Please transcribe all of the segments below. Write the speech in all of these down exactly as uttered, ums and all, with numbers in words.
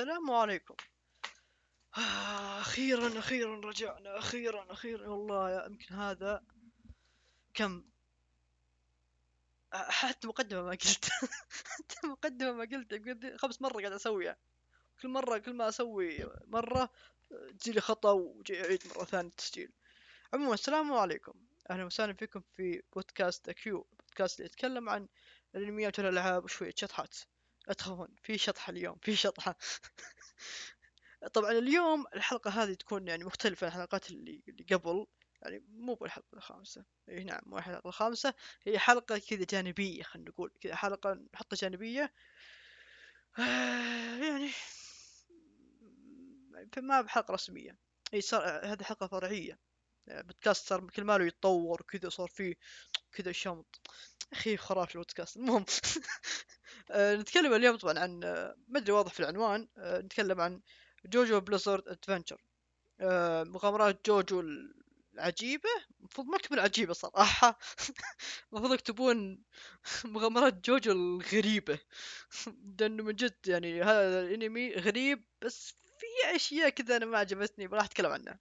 السلام عليكم. آه أخيرا أخيرا رجعنا أخيرا أخيرا والله يا يمكن هذا كم حتى مقدمة ما قلت حتى مقدمة ما قلت قد خمس مرة قاعد أسويها كل مرة كل ما أسوي مرة تجيلي خطأ وجي أعيد مرة ثانية التسجيل. عموما السلام عليكم، أهلا وسهلا فيكم في بودكاست كيو، بودكاست اللي يتكلم عن الأنميات والألعاب وشوية شطحات. لا تخافون في شطحة اليوم، في شطحة. طبعا اليوم الحلقة هذه تكون يعني مختلفة عن الحلقات اللي اللي قبل، يعني مو بالحلقة الخامسة، إيه نعم مو الحلقة الخامسة، هي حلقة كذا جانبية، خلينا نقول كذا حلقة حلقة جانبية يعني فما بحلقة رسمية، هي صار هذه حلقة فرعية، بودكاست صار كل ماله يتطور وكذا صار فيه كذا شمط، أخي خرافي البودكاست. المهم نتكلم اليوم طبعا عن ما ادري واضح في العنوان، نتكلم عن جوجو بليزارد ادفنتشر، مغامرات جوجو العجيبة. المفروض ما تكتبون عجيبة صراحة، المفروض تكتبون مغامرات جوجو الغريبة، لأنه من جد يعني هذا الانمي غريب بس في اشياء كذا انا ما عجبتني ما راح اتكلم عنها.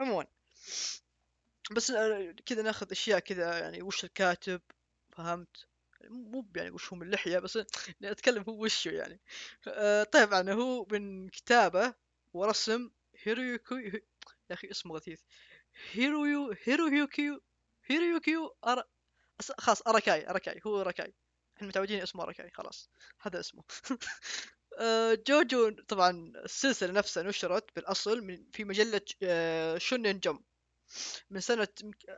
عموما بس كذا ناخذ اشياء كذا يعني وش الكاتب فهمت، مو يعني وش هو من اللحية بس نتكلم هو وشه يعني. أه طيب يعني هو من كتابة ورسم هيرويوكي، يا أخي اسمه غثيث، هيرويو هيرويوكي هيرويوكي أر... خلاص أراكاي أراكاي هو أراكاي، احنا متعودين اسمه أراكاي خلاص هذا اسمه. أه جوجو طبعا السلسلة نفسها نشرت بالأصل من في مجلة شونين جمب من سنة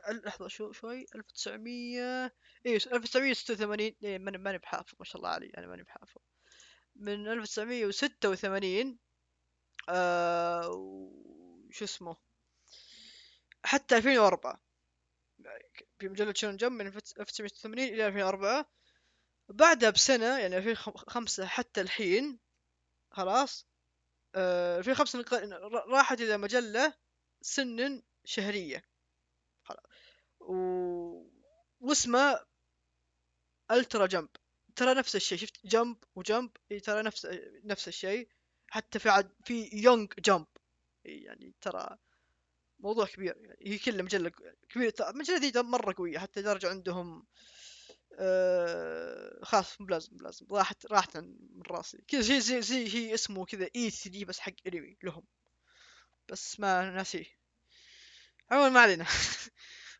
لحظة شو شوي ألف تسعمية إيه ألف تسعمية ستة وثمانين إيه ماني ماني بحافظ ما شاء الله علي أنا ماني بحافظ من ألف تسعمية وستة وثمانين شو اسمه حتى ألفين وأربعة في مجلة شونن جمب من ألف تسعمية ستة وثمانين إلى ألفين وأربعة، بعدها بسنة يعني ألفين خمسة حتى الحين خلاص ألفين خمسة راحت إلى مجلة سنن شهرية خلاص و... واسمه ألترا جمب، ترى نفس الشيء شفت جمب وجمب ترى نفس نفس الشيء، حتى في عد... في يونغ جمب يعني ترى موضوع كبير يعني هي كل مجلة كبيرة، المجلة دي مرة قوية حتى درجة عندهم آه... خاص بلازم بلازم راحت راحت عن من راسي كذا شيء زي زي شيء اسمه كذا اي سي دي بس حق انمي لهم بس ما ناسيه. عموما ما علينا.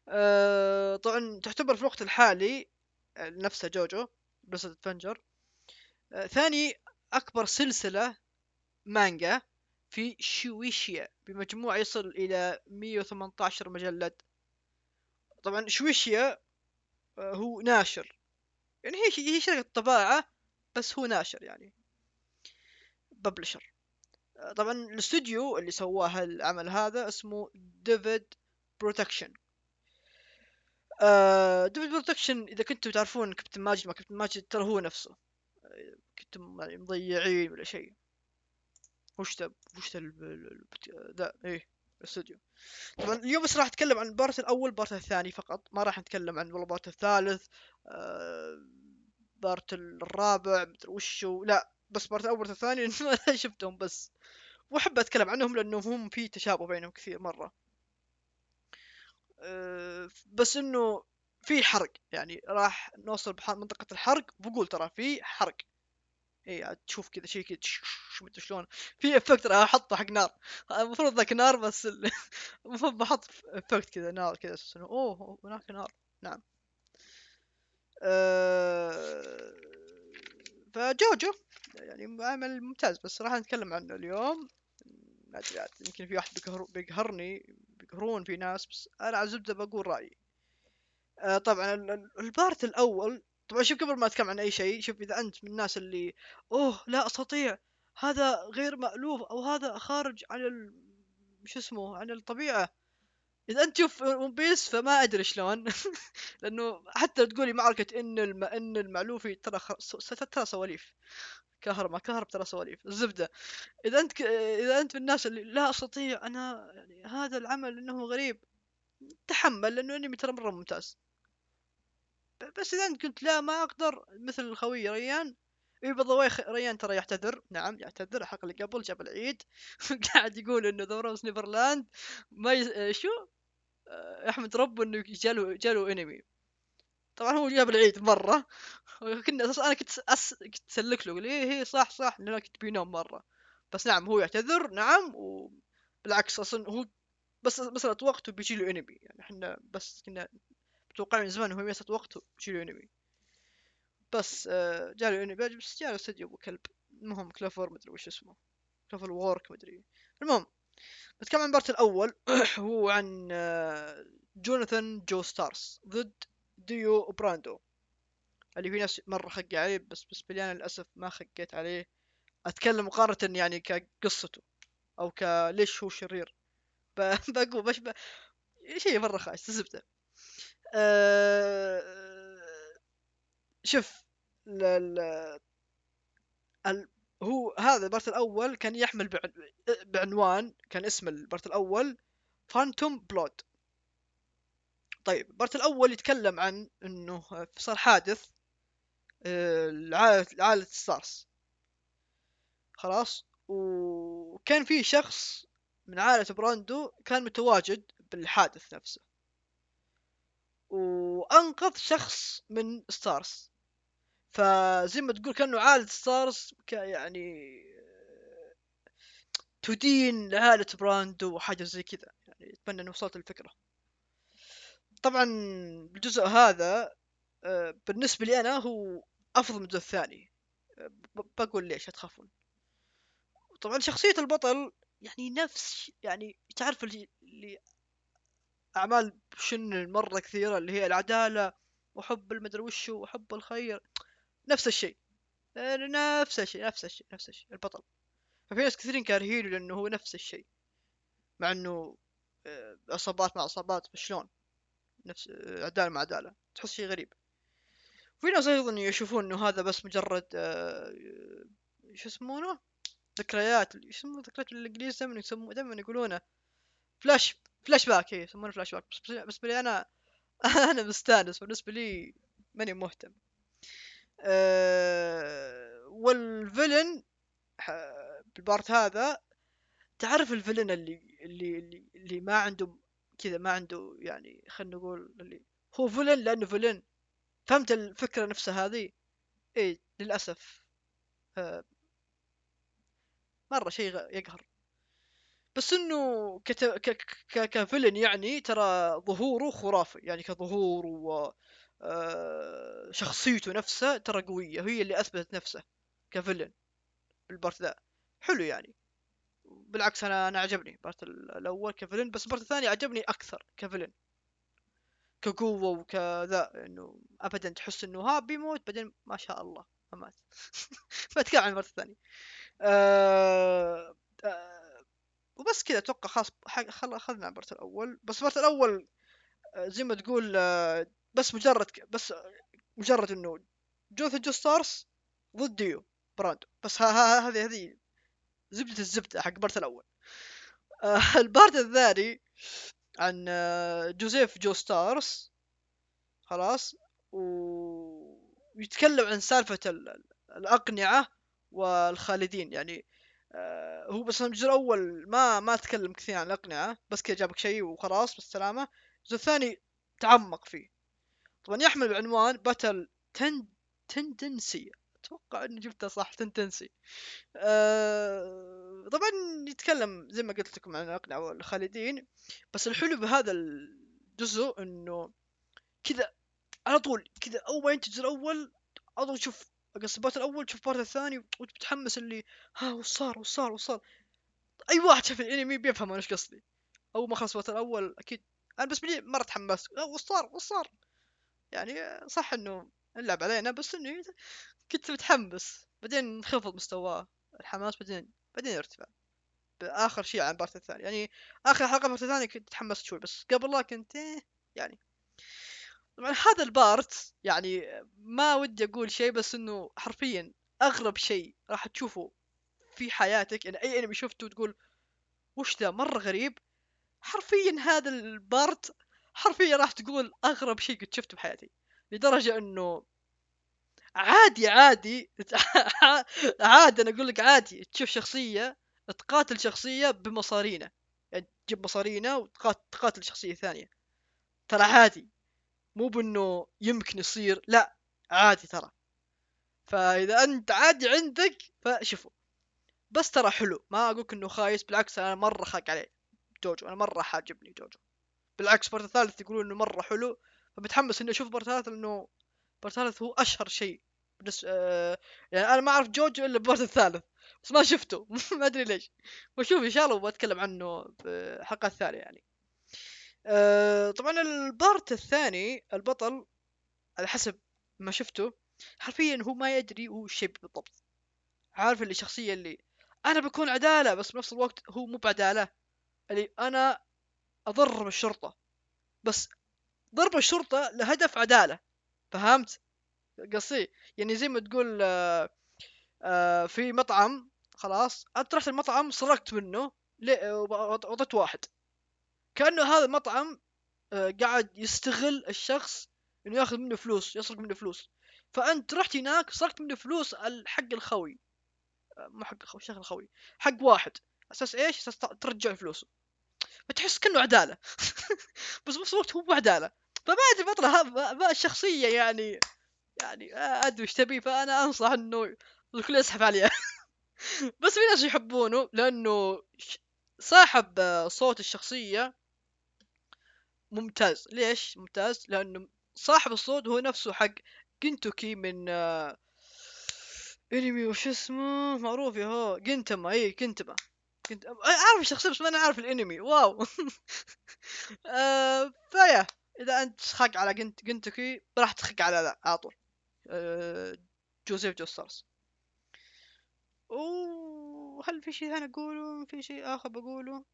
أه طبعا تعتبر في الوقت الحالي نفسها جوجو بليزارد أدفنتشر أه ثاني أكبر سلسلة مانجا في شويشيا بمجموع يصل إلى مية وثمانية عشر مجلة. طبعا شويشيا أه هو ناشر يعني هي هي شركة طباعة بس هو ناشر يعني ببلشر. أه طبعا الاستوديو اللي سواه العمل هذا اسمه ديفيد برودكشن. آه ديفيد برودكشن إذا كنتم تعرفون كابتن ماجد، ما كابتن ماجد ترى هو نفسه، كنتم يعني مضيعين ولا شيء، وش تب وش ذا إيه الاستوديو. طبعا اليوم بس راح أتكلم عن بارت الأول بارت الثاني فقط، ما راح نتكلم عن والله بارت الثالث آه بارت الرابع مدري وشو، لا بس بارت الأول بارت الثاني ما شفتهم بس، وأحب أتكلم عنهم لأنهم في تشابه بينهم كثير مرة، بس انه في حرق يعني راح نوصل بمنطقة الحرق، بقول ترى في حرق اي تشوف كذا شيء كذا شو مدري شلون في افكت راح احطه حق نار، المفروض ذاك نار بس المفروض بحط افكت كذا نار كذا انه اوه هناك نار نعم. أه... فجوجو يعني عمل ممتاز بس راح نتكلم عنه اليوم، ما ادري يمكن في واحد بيقهر... بيقهرني يقهرون في ناس بس انا على الزبده بقول رايي. آه طبعا البارت الاول طبعا شوف قبل ما اتكلم عن اي شيء، شوف اذا انت من الناس اللي اوه لا استطيع هذا غير مألوف او هذا خارج عن ال... شو اسمه عن الطبيعه، اذا انت تشوف ون بيس فما ادري شلون لانه حتى تقولي معركه ان الم... ان المألوف ترى ترى سواليف كهرباء كهرباء ترى سواليف الزبده. اذا انت ك... اذا انت من الناس اللي لا استطيع انا يعني هذا العمل انه غريب تحمل لانه انمي ترى مره ممتاز، بس اذا انت كنت لا ما اقدر مثل الخوي ريان اي بالله. ريان ترى يعتذر، نعم يعتذر، الحلقه اللي قبل جاب العيد قاعد يقول انه ذا روز نيفرلاند ما ي... شو احمد ربه انه جاله جاله انمي. طبعا هو جاب العيد مره، كنا اساس انا كنت أس... كنت سلك له، قال ايه هي صح صح لأن كنت بينام مره. بس نعم هو يعتذر، نعم وبالعكس اصلا هو بس مساله وقته بيجي له انمي، يعني احنا بس كنا متوقعين من زمان هو مساله وقته بيجي له انمي. بس جاله انمي بس جاله استديو ابو كلب، المهم كلافور مدري وش اسمه، كلافور وورك مدري. المهم بتكلم عن بارت الاول هو عن جوناثان جوستارز ضد ديو براندو اللي في ناس مره خق عليه، بس بس بليان للاسف ما خقيت عليه. اتكلم مقارنه يعني كقصته او كليش هو شرير، بقول باش ب... شيء مره خايس تزبده. أه... شوف ال... ال... هو هذا البارت الاول كان يحمل بع... بعنوان، كان اسم البارت الاول فانتوم بلود. طيب البارت الاول يتكلم عن انه صار حادث لعائلة ستارز خلاص، وكان في شخص من عائلة براندو كان متواجد بالحادث نفسه وانقذ شخص من ستارز. فزي ما تقول كانه عائلة ستارز يعني تدين لعائلة براندو وحاجة زي كذا، يعني اتمنى اني وصلت الفكرة. طبعا الجزء هذا بالنسبة لي انا هو افضل من الجزء الثاني، بقول ليش هتخافون. طبعا شخصية البطل يعني نفس يعني تعرف اللي, اللي اعمال شن مرة كثيرة اللي هي العدالة وحب المدري وش وحب الخير، نفس الشيء نفس الشيء نفس الشيء نفس الشيء البطل. ففي ناس كثيرين كارهينه لانه هو نفس الشيء، مع انه عصابات مع عصابات، شلون نفس عدالة مع عدالة، تحس شيء غريب. وفي ناس ايضا يشوفون انه هذا بس مجرد شو يسمونه ذكريات، يسمونه ذكريات بالانجليزي دائما يسمونه دائما يقولونه فلاش فلاش باك، هي يسمونه فلاش باك. بس بالنسبه لي انا انا مستانس، بالنسبه لي ماني مهتم. أه والفيلن بالبارت هذا تعرف الفيلن اللي اللي اللي, اللي ما عنده كذا، ما عنده يعني خلينا نقول اللي هو فيلن لانه فيلن، فهمت الفكره نفسها هذه؟ اي للاسف أه مره شيء يقهر. بس انه كت... ك... ك... كفيلن يعني ترى ظهوره خرافي، يعني كظهور و آه... شخصيته نفسها ترى قويه، هي اللي اثبتت نفسها كفيلن بالبارت ذا حلو يعني. بالعكس انا انا عجبني بارت الاول كفيلن، بس بارت الثاني عجبني اكثر كفيلن كقوه وكذا، انه ابدا تحس انه ها بيموت بعدين ما شاء الله ما مات. بتكلم عن البارت الثاني آه... آه... وبس كذا اتوقع خلاص خل اخذنا البارت الاول. بس البارت الاول زي ما تقول بس مجرد بس مجرد انه جوث جوستارز ضد ديو براندو، بس هذه هذه زبده الزبده حق البارت الاول. البارت الثاني عن جوزيف جوستارز خلاص، ويتكلم عن سالفه الاقنعه والخالدين. يعني هو بس الجزء الاول ما ما تكلم كثير عن الاقنعه، بس كذا جابك شيء وخلاص بالسلامه. الجزء الثاني تعمق فيه. طبعا يحمل بعنوان باتل تندنسي، اتوقع اني جبتها صح تندنسي. أه... طبعا يتكلم زي ما قلت لكم عن الاقنعه والخالدين. بس الحلو بهذا الجزء انه كذا على طول كذا اول انت الجزء الاول على طول شوف قص البارت الاول تشوف البارت الثاني وتتحمس اللي ها وصار وصار وصار. اي واحد شاف الانمي بيفهم ايش قصدي. اول ما خلص البارت الاول اكيد انا بس لي مره تحمست وصار وصار، يعني صح انه نلعب علينا بس اني كنت متحمس. بعدين انخفض مستوى الحماس، بعدين بعدين يرتفع باخر شيء عن البارت الثاني. يعني اخر حلقه البارت الثاني كنت تحمست شوي، بس قبل لا كنت يعني طبعا هذا البارت يعني ما ودي اقول شيء، بس انه حرفيا اغرب شيء راح تشوفه في حياتك. ان اي انمي شفته وتقول وش ذا مره غريب، حرفيا هذا البارت حرفيا راح تقول اغرب شيء قد شفته بحياتي. لدرجه انه عادي عادي عادي انا اقول لك عادي تشوف شخصيه تقاتل شخصيه بمصارينا، يعني تجيب مصارينا وتقاتل شخصيه ثانيه، ترى عادي، مو بانه يمكن يصير، لا عادي ترى. فاذا انت عادي عندك فشوفوا بس، ترى حلو، ما اقولك انه خايس، بالعكس انا مره خاك عليه جوجو، انا مره حاجبني جوجو، بالعكس بارت الثالث يقولون انه مره حلو، فمتحمس اني اشوف بارت الثالث، لانه بارت الثالث هو اشهر شيء بالنسبه آه... يعني انا ما اعرف جوجو الا بارت الثالث بس ما شفته ما ادري ليش، بشوف ان شاء الله وبتكلم عنه بحلقه الثانيه يعني. آه... طبعا البارت الثاني البطل على حسب ما شفته حرفيا هو ما يدري هو الشيء بالضبط، عارف اللي شخصيه اللي انا بكون عداله بس بنفس الوقت هو مو بعداله، اللي انا اضرب الشرطه بس ضرب الشرطه لهدف عداله، فهمت قصدي؟ يعني زي ما تقول آآ آآ في مطعم، خلاص انت رحت المطعم سرقت منه وعطيت واحد، كانه هذا المطعم قاعد يستغل الشخص انه ياخذ منه فلوس، يسرق منه فلوس، فانت رحت هناك سرقت منه فلوس حق الخوي، مو حق الخوي، شغل الخوي حق واحد، اساس ايش؟ اساس ترجع فلوسه، بتحس كأنه عداله بس بنفس الوقت هو مو عداله. فما ادري بطلع بقى الشخصيه يعني يعني ادري ايش تبي، فانا انصح انه الكل يسحب عليه بس في ناس يحبونه لانه صاحب صوت الشخصيه ممتاز. ليش ممتاز؟ لانه صاحب الصوت هو نفسه حق جينتوكي من انمي وش اسمه معروف يا هو جنتما، اي جنتما، كنت اعرف الشخصيه بس ما انا عارف الانمي، واو آه فيا اذا انت خق على جنت جنتوكي راح تخق على لا على طول آه جوزيف جوستارز. وهل في شيء انا اقوله؟ في شيء اخر بقوله؟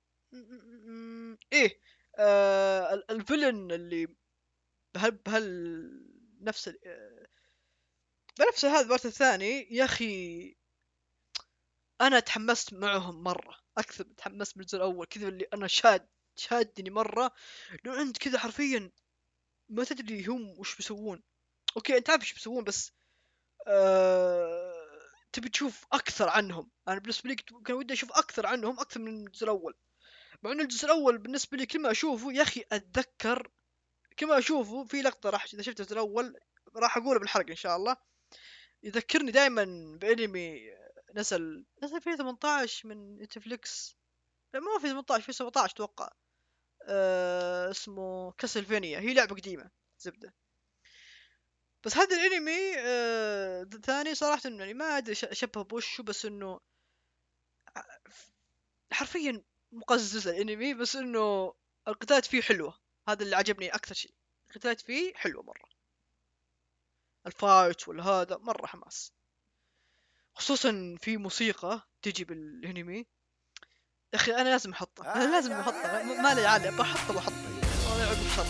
ايه آه الفيلن اللي بهل بهل نفس بنفس هذا البارت الثاني يا اخي انا تحمست معهم مره اكثر من تحمست من الجزء الاول، كذا اللي انا شاد شادني مره، لو انت كذا حرفيا ما تدري هم وش بيسوون، اوكي انت عارف ايش بيسوون بس آه... تبي تشوف اكثر عنهم. انا بالنسبه لي كان ودي اشوف اكثر عنهم اكثر من الجزء الاول، مع انه الجزء الاول بالنسبه لي كل ما اشوفه يا اخي اتذكر، كل ما اشوفه في لقطه راح اذا شفت الجزء الاول راح اقوله بالحلقه ان شاء الله، يذكرني دائما بانمي نزل نزل في ثمانية عشر من نتفليكس، لا ما في ثمانية عشر في سبعة عشر اتوقع، أه اسمه كاسلفينيا، هي لعبه قديمه زبده، بس هذا الانمي أه ثاني صراحه يعني ما ادري شبه بوشو، بس انه حرفيا مقزز الانمي، بس انه القتالات فيه حلوه، هذا اللي عجبني اكثر شيء، القتالات فيه حلوه مره، الفايت والهذا مره حماس، خصوصا في موسيقى تجي بالانمي اخي انا لازم احطها، انا لازم احطها، ما لي عالي بحطها بحطها والله عقب شط،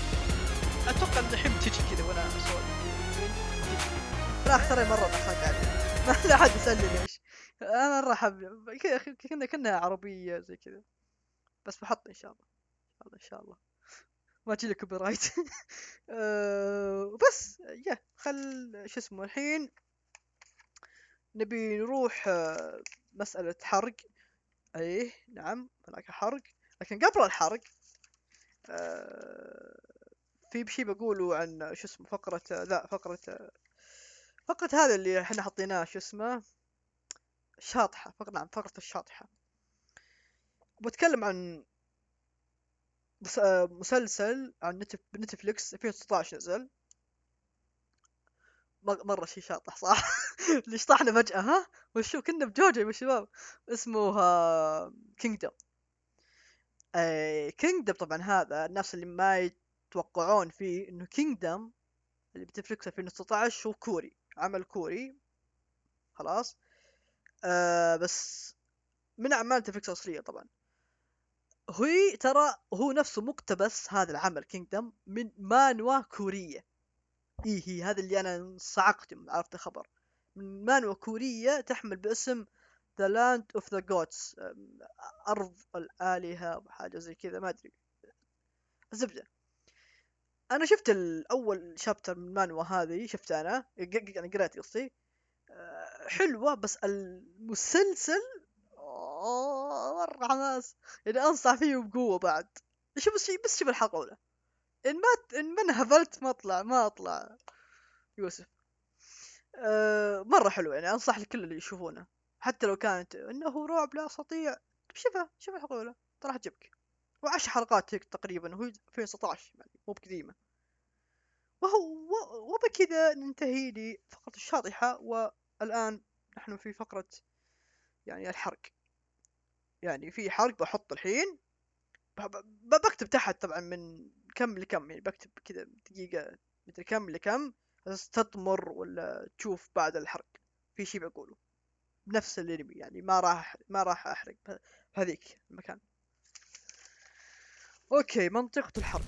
اتوقع ان الحين تجي كذا وانا اسولف في الاخر مره بخاك عليها ما احد يسالني ليش، انا نرحب كنا كنا عربيه زي كذا بس بحط ان شاء الله ان شاء الله ما تجي لي كوبي رايت وبس يا خل شو اسمه الحين نبي نروح مسألة حرق، ايه نعم هناك حرق، لكن قبل الحرق آه في بشي بقوله عن شو اسمه فقرة، لا فقرة فقرة هذا اللي احنا حطيناه شو اسمه شاطحة، فقرة نعم فقرة الشاطحة، بتكلم عن مسلسل عن نتفليكس ألفين وتسعة عشر نزل، مرة شي شاطح صح اللي شطحنا فجأة ها وشو كنا بجوجو يا شباب، اسمه كينجدم. كينجدم طبعا هذا الناس اللي ما يتوقعون فيه انه كينجدم اللي بتفليكس ألفين وتسعة عشر هو كوري، عمل كوري خلاص آه بس من اعمال نتفليكس اصلية طبعا، هي ترى هو نفسه مقتبس هذا العمل كينجدم من مانوا كورية، ايه هي هذا اللي انا انصعقت عرفت الخبر، من مانوا كورية تحمل باسم The Land of the Gods، أرض الآلهة وحاجة زي كذا ما أدري الزبدة. انا شفت الاول شابتر من المانوا هذه شفت انا يعني قريت قصتي حلوه بس المسلسل مره حماس يعني انصح فيه بقوه بعد. شوف بس شيء بس شوف الحلقه الاولى ان ما ان من هبلت ما اطلع ما اطلع يوسف أه مره حلو يعني انصح لكل اللي يشوفونه حتى لو كانت انه رعب لا استطيع شوفها شوف الحلقه الاولى ترى حتجبك وعشر حلقات هيك تقريبا وهي ألفين وتسعطعش يعني مو بقديمه. وهو وبكذا ننتهي لفقرة الشاطحة والآن نحن في فقرة يعني الحرق يعني في حرق بحط الحين بكتب تحت طبعا من كم لكم يعني بكتب كذا دقيقة مثل كم لكم بس تطمر ولا تشوف بعد الحرق في شيء بقوله بنفس الانمي يعني ما راح ما راح أحرق بهذيك المكان. أوكي منطقة الحرق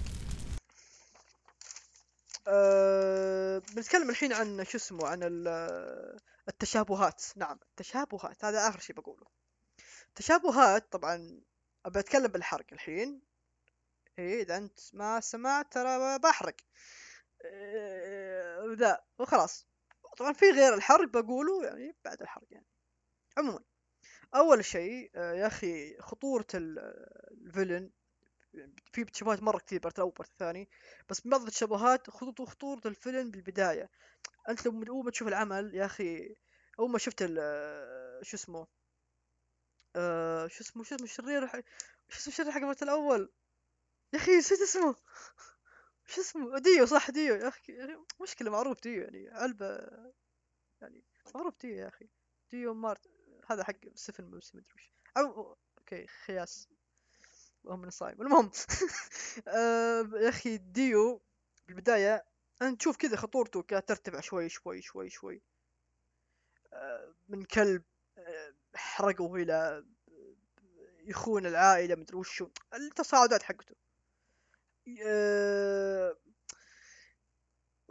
أه بنتكلم الحين عن شو اسمه عن التشابهات. نعم التشابهات هذا آخر شيء بقوله تشابهات طبعا أبي أتكلم بالحرق الحين إيه إذا أنت ما سمعت ترى بحرق إيه لا وخلاص طبعا في غير الحرق بقوله يعني بعد الحرق يعني. عموما أول شيء يا أخي خطورة الفيلن في تشابهات مرة كثير بارت الأول بارت الثاني بس بعض التشابهات خطوط وخطورة الفيلم بالبداية. أنت لو أول ما تشوف العمل يا أخي أول ما شفت ال شو اسمه آه شو اسمه شو اسمه شرير شو اسمه شرير حق بارت الأول يا أخي نسيت اسمه شو اسمه ديو صح ديو يا أخي مشكلة معروف ديو يعني علبة يعني معروف ديو يا أخي ديو مارت هذا حق سفن ما أدري وش أو أوكي خياس وهم نصايب. المهم يا أخي ديو بالبداية نشوف كذا خطورته كذا ترتفع شوي شوي شوي شوي من كلب حرقه إلى يخون العائلة مدري وشو التصاعدات حقته.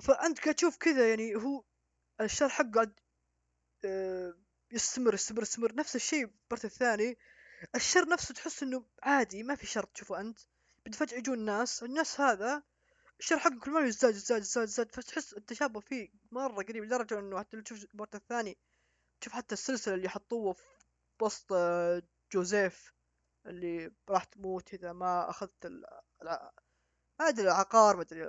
فأنت قاعد تشوف كذا يعني هو الشر حقه قاعد يستمر يستمر يستمر نفس الشيء برت الثاني الشر نفسه تحس انه عادي ما في شر تشوفه انت بدي فجأة يجون الناس الناس هذا الشر حقه كل ما يزداد يزداد يزداد يزداد فتحس التشابه فيه مرة قريب لدرجة انه حتى لو تشوف البارت الثاني تشوف حتى السلسلة اللي حطوه في وسط جوزيف اللي راح تموت اذا ما اخذت ال ما ادري العقار ما ادري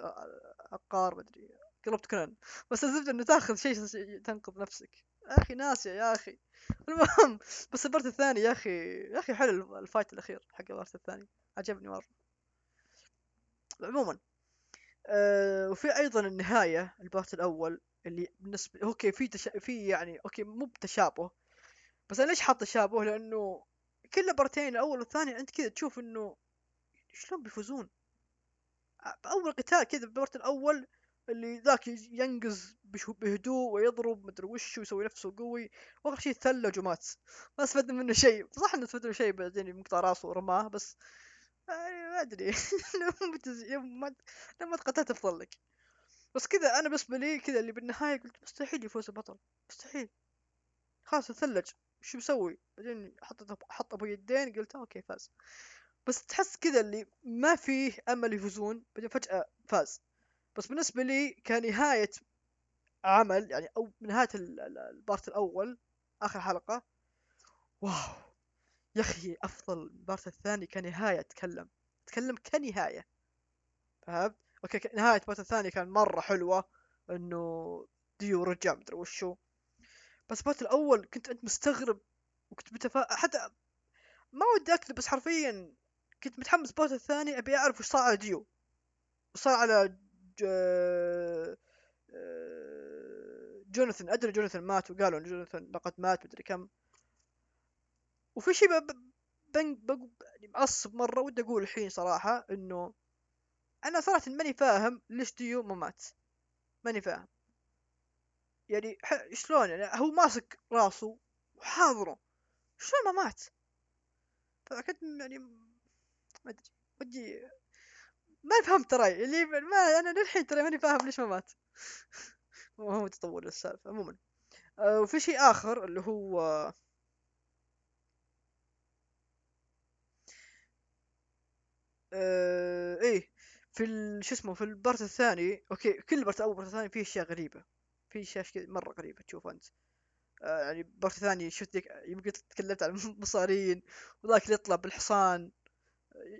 عقار ما ادري قلبت كنان بس الزبدة انه تاخذ شيء تنقذ نفسك يا اخي ناسية يا اخي. المهم بس البارت الثاني يا اخي يا اخي حلو الفايت الاخير حق البارت الثاني عجبني مره. عموما أه وفي ايضا النهايه البارت الاول اللي بالنسبه اوكي في تش... في يعني اوكي مو بتشابه بس انا ليش حاط تشابه لانه كل بارتين الاول والثاني انت كذا تشوف انه شلون بيفوزون باول قتال كذا بالبارت الاول اللي ذاك ينقز بهدوء ويضرب مدري وش ويسوي نفسه قوي واخر شيء ثلج ومات ما استفدنا منه شيء صح انه استفدنا شيء بعدين مقطع راسه ورماه بس ما ادري لما لما قتلت افضل لك بس كذا. انا بالنسبه لي كذا اللي بالنهايه قلت مستحيل يفوز البطل مستحيل خلاص ثلج شو بسوي بعدين حطت حط ابو يدين قلت اوكي فاز بس تحس كذا اللي ما فيه امل يفوزون بعدين فجاه فاز. بس بالنسبة لي كنهاية عمل يعني أو نهاية البارت الأول آخر حلقة واو يا أخي أفضل. البارت الثاني كنهاية تكلم تكلم كنهاية فهمت أوكي نهاية البارت الثاني كان مرة حلوة إنه ديو رجع مدري وشو بس البارت الأول كنت أنت مستغرب وكنت متفائل حتى ما ودي أكتب بس حرفيا كنت متحمس البارت الثاني أبي أعرف وش صار على ديو وصار على جوناثان أدري جوناثان مات وقالوا إن جوناثان لقد مات مدري كم وفي شيء معصب مرة ودي أقول الحين صراحة إنه أنا صراحة ماني فاهم ليش ديو ما مات ماني فاهم يعني شلون يعني هو ماسك راسه وحاضره شلون ما مات فكنت يعني ما أدري ودي ما فهمت ترى اللي ما انا للحين ترى ماني فاهم ليش ما مات وهو تطور السالفه. عموما أه وفي شيء اخر اللي هو أه ايه في ال... شو اسمه في البارت الثاني. اوكي كل بارت اول بارت ثاني فيه اشياء غريبه، فيه اشياء مره غريبه تشوف انت. آه يعني بارت ثاني شفت ديك... يمكن تكلمت عن المصارين، وذاك اللي يطلع بالحصان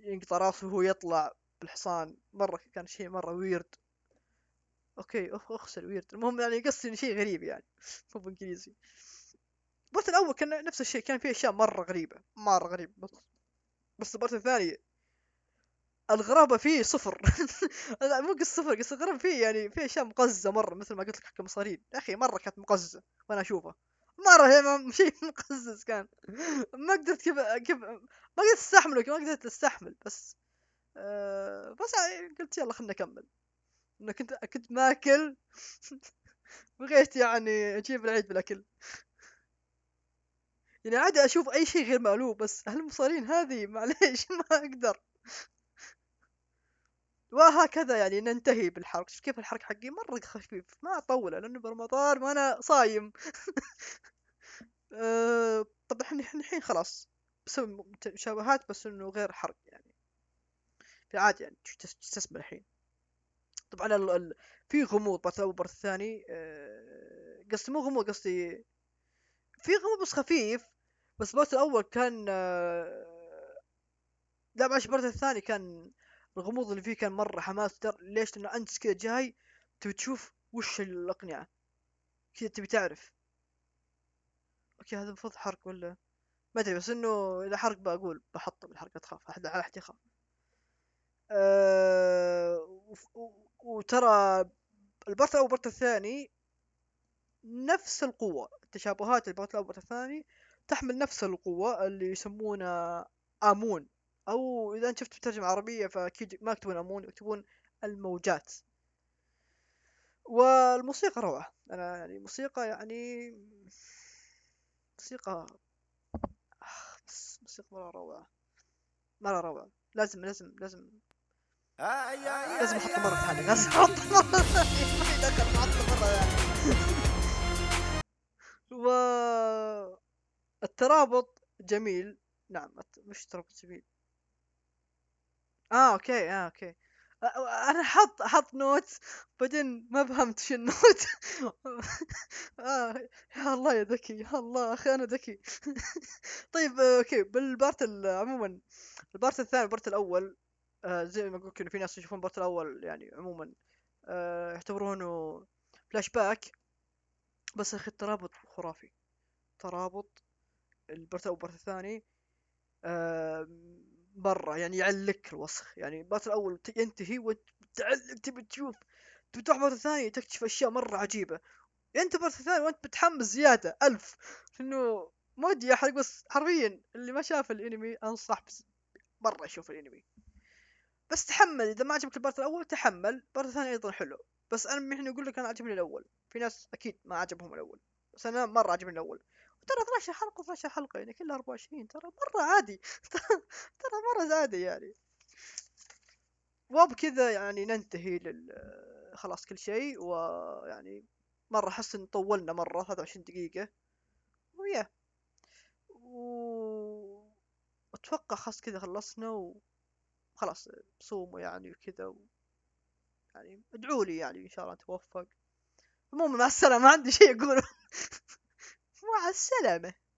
ينقطع راسه وهو يطلع بالحصان، مره كان شيء مره ويرد. اوكي اوف اخسر ويرد. المهم يعني قصدي شيء غريب يعني مو بالانجليزي. البارت الاول كان نفس الشيء، كان فيه اشياء مره غريبه مره غريبه بس, بس البارت الثاني الغرابه فيه صفر. لا مو قصة صفر، قصة الغرابه فيه يعني فيه اشياء مقززه مره، مثل ما قلت لك حق المصارين يا اخي مره كانت مقززه وانا اشوفها مره شيء مقزز كان. ما قدرت كيف كيف ما قدرت استحمله، ما قدرت استحمل بس أه... بس قلت يلا خلنا نكمل. انا كنت كنت ماكل بغيت يعني اجيب العيد بالاكل، يعني عادي اشوف اي شيء غير مألوف بس هالمصارين هذه معليش ما اقدر. وهكذا يعني ننتهي بالحرق. شوف كيف الحرق حقي مرة خفيف ما أطوله لأنه برمضان وأنا صايم. أه طبعا احنا الحين خلاص بسوي مشابهات بس إنه غير حرق يعني، في عادي يعني تستسمع الحين. طبعا ال ال في غموض بارت الأول بارت الثاني، أه قصدي مو غموض قصدي في غموض بس خفيف. بس بارت الأول كان أه لا معلش بارت الثاني كان الغموض اللي فيه كان مرة حماس. ليش؟ لأنه أنت كذا جاي تبي تشوف وش الأقنعة كذا تبي تعرف. أوكي هذا المفروض حرق ولا ما أدري، بس إنه إذا حرق بقول بحطه بالحرق تخاف أحد على أحد يخاف. أه... وترى البارت الأول والبارت الثاني نفس القوة، تشابهات البارت الأول والبارت الثاني تحمل نفس القوة اللي يسمونها آمون، او اذا انت شفت بترجمة عربية فاكيد ما يكتبون امون يكتبون الموجات. والموسيقى روعة، انا يعني موسيقى يعني موسيقى بس موسيقى مرة روعة مرة روعة. لازم لازم لازم لازم احطها مرة ثانية، لازم احطها مرة ثانية ما في دخل احطها مرة ثانية. و الترابط جميل. نعم مش ترابط جميل. اه اوكي اه اوكي انا حط حط نوت بعدين ما فهمت شو النوت. اه يا الله يا ذكي يا الله اخي انا ذكي. طيب اوكي بالبارت عموما البارت الثاني البارت الاول آه زي ما قلت انه في ناس يشوفون البارت الاول يعني عموما آه يعتبرونه فلاش باك، بس اخي الترابط خرافي. ترابط البارت الاول والبارت الثاني آه برا يعني يعلق الوسخ، يعني البارت الاول ينتهي وتعلق تبي تشوف تبي تروح بارت ثاني تكتشف اشياء مره عجيبه. انت بارت ثاني وانت متحمس زياده ألف لانه ما ودي احرق، بس حرفيا اللي ما شاف الانمي انصح مره يشوف الانمي. بس تحمل اذا ما عجبك البارت الاول تحمل البارت الثاني ايضا حلو، بس انا الحين اقول لك انا عجبني الاول. في ناس اكيد ما عجبهم الاول بس انا مره عجبني الاول. ترى اثناشر حلقة اثناشر حلقة يعني كلها أربعة وعشرين، ترى مرة عادي ترى مرة عادي يعني. وبكذا يعني ننتهي لل خلاص كل شيء. ويعني مرة أحس إن طولنا مرة ثلاثة وعشرين دقيقة ويا وأتوقع خلاص كذا خلصنا وخلاص صوموا يعني وكذا و... يعني ادعوا لي يعني إن شاء الله توفق. المهم مع السلامة، ما عندي شيء أقوله. مع السلامة.